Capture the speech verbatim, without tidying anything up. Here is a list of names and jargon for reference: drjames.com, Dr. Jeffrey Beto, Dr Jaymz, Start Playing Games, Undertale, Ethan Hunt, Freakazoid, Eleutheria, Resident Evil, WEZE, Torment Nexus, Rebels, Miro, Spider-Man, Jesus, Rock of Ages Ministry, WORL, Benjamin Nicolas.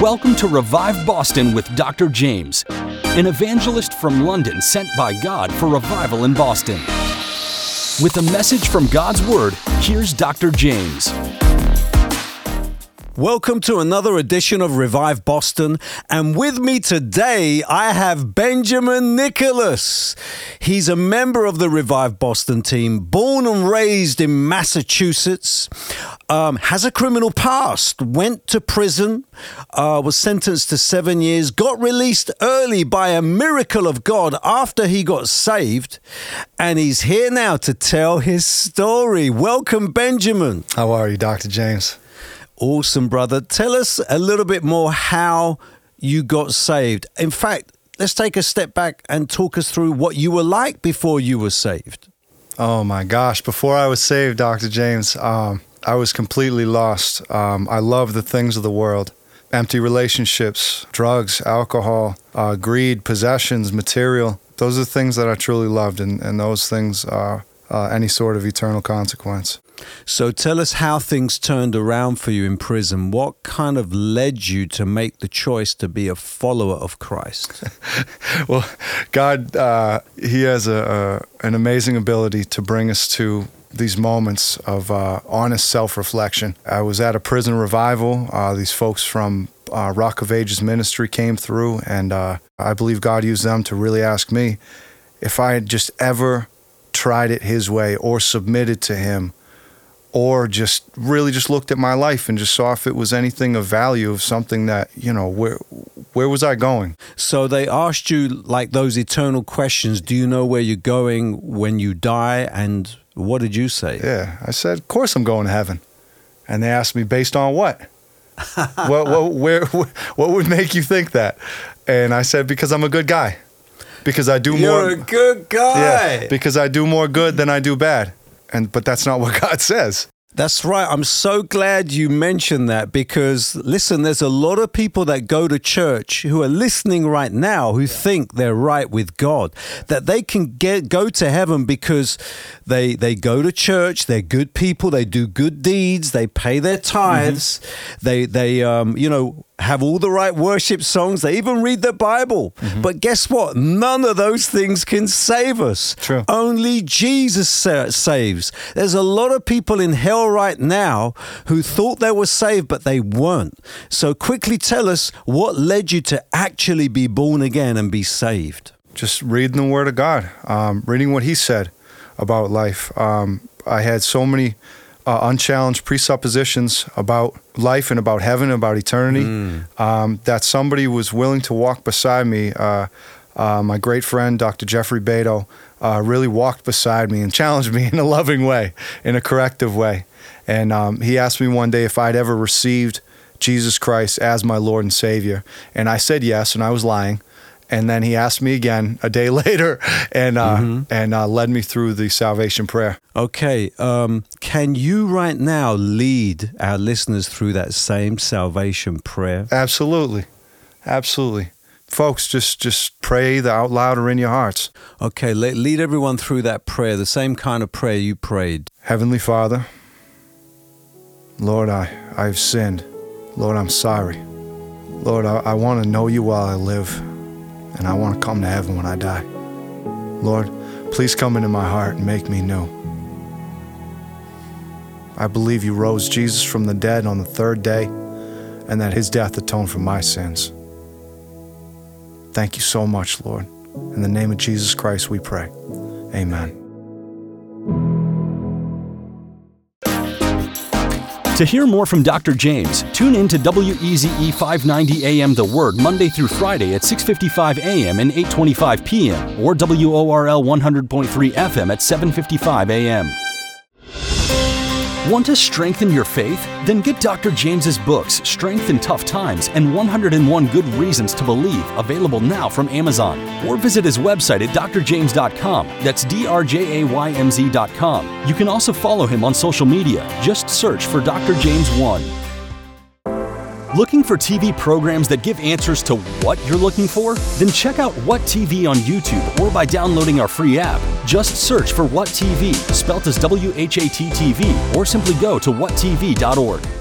Welcome to Revive Boston with Doctor James, an evangelist from London sent by God for revival in Boston. With a message from God's Word, here's Doctor James. Welcome to another edition of Revive Boston, and with me today I have Benjamin Nicolas. He's a member of the Revive Boston team, born and raised in Massachusetts, um, has a criminal past, went to prison, uh, was sentenced to seven years, got released early by a miracle of God after he got saved, and he's here now to tell his story. Welcome, Benjamin. How are you, Doctor James? Awesome, brother. Tell us a little bit more how you got saved. In fact, let's take a step back and talk us through what you were like before you were saved. Oh, my gosh. Before I was saved, Doctor James, um, I was completely lost. Um, I loved the things of the world, empty relationships, drugs, alcohol, uh, greed, possessions, material. Those are the things that I truly loved, and, and those things are uh, any sort of eternal consequence. So tell us how things turned around for you in prison. What kind of led you to make the choice to be a follower of Christ? Well, God, uh, he has a, a, an amazing ability to bring us to these moments of uh, honest self-reflection. I was at a prison revival. Uh, these folks from uh, Rock of Ages Ministry came through, and uh, I believe God used them to really ask me if I had just ever tried it his way or submitted to him, or just really just looked at my life and just saw if it was anything of value, of something that, you know, where where was I going? So they asked you like those eternal questions. Do you know where you're going when you die? And what did you say? Yeah, I said, of course I'm going to heaven. And they asked me, based on what? what, what, where, what, what would make you think that? And I said, because I'm a good guy. Because I do You're more. You're a good guy. Yeah, because I do more good than I do bad. And but that's not what God says. That's right. I'm so glad you mentioned that, because, listen, there's a lot of people that go to church who are listening right now who think they're right with God, that they can get go to heaven because they they go to church, they're good people, they do good deeds, they pay their tithes, mm-hmm. they, they um, you know, have all the right worship songs, they even read the Bible. Mm-hmm. But guess what? None of those things can save us. True. Only Jesus sa- saves. There's a lot of people in hell right now who thought they were saved, but they weren't. So quickly tell us what led you to actually be born again and be saved. Just reading the Word of God, um, reading what He said about life. Um, I had so many Uh, unchallenged presuppositions about life and about heaven, about eternity, mm. um, that somebody was willing to walk beside me. Uh, uh, my great friend, Doctor Jeffrey Beto, uh, really walked beside me and challenged me in a loving way, in a corrective way. And um, he asked me one day if I'd ever received Jesus Christ as my Lord and Savior. And I said yes, and I was lying. And then he asked me again a day later, and uh, mm-hmm. and uh, led me through the salvation prayer. Okay, um, can you right now lead our listeners through that same salvation prayer? Absolutely, absolutely, folks. Just just pray either out loud or in your hearts. Okay, let, lead everyone through that prayer, the same kind of prayer you prayed. Heavenly Father, Lord, I I've sinned. Lord, I'm sorry. Lord, I, I want to know you while I live. And I want to come to heaven when I die. Lord, please come into my heart and make me new. I believe you rose Jesus from the dead on the third day, and that his death atoned for my sins. Thank you so much, Lord. In the name of Jesus Christ we pray. Amen. To hear more from Doctor James, tune in to W E Z E five ninety A M The Word Monday through Friday at six fifty-five A M and eight twenty-five P M or W O R L one hundred point three F M at seven fifty-five A M. Want to strengthen your faith? Then get Doctor James's books, Strength in Tough Times and one hundred one Good Reasons to Believe, available now from Amazon. Or visit his website at d r james dot com. That's D R J A Y M Z dot com. You can also follow him on social media. Just search for Doctor James one. Looking for T V programs that give answers to what you're looking for? Then check out What T V on YouTube or by downloading our free app. Just search for What T V, spelt as W H A T T V, or simply go to what t v dot org.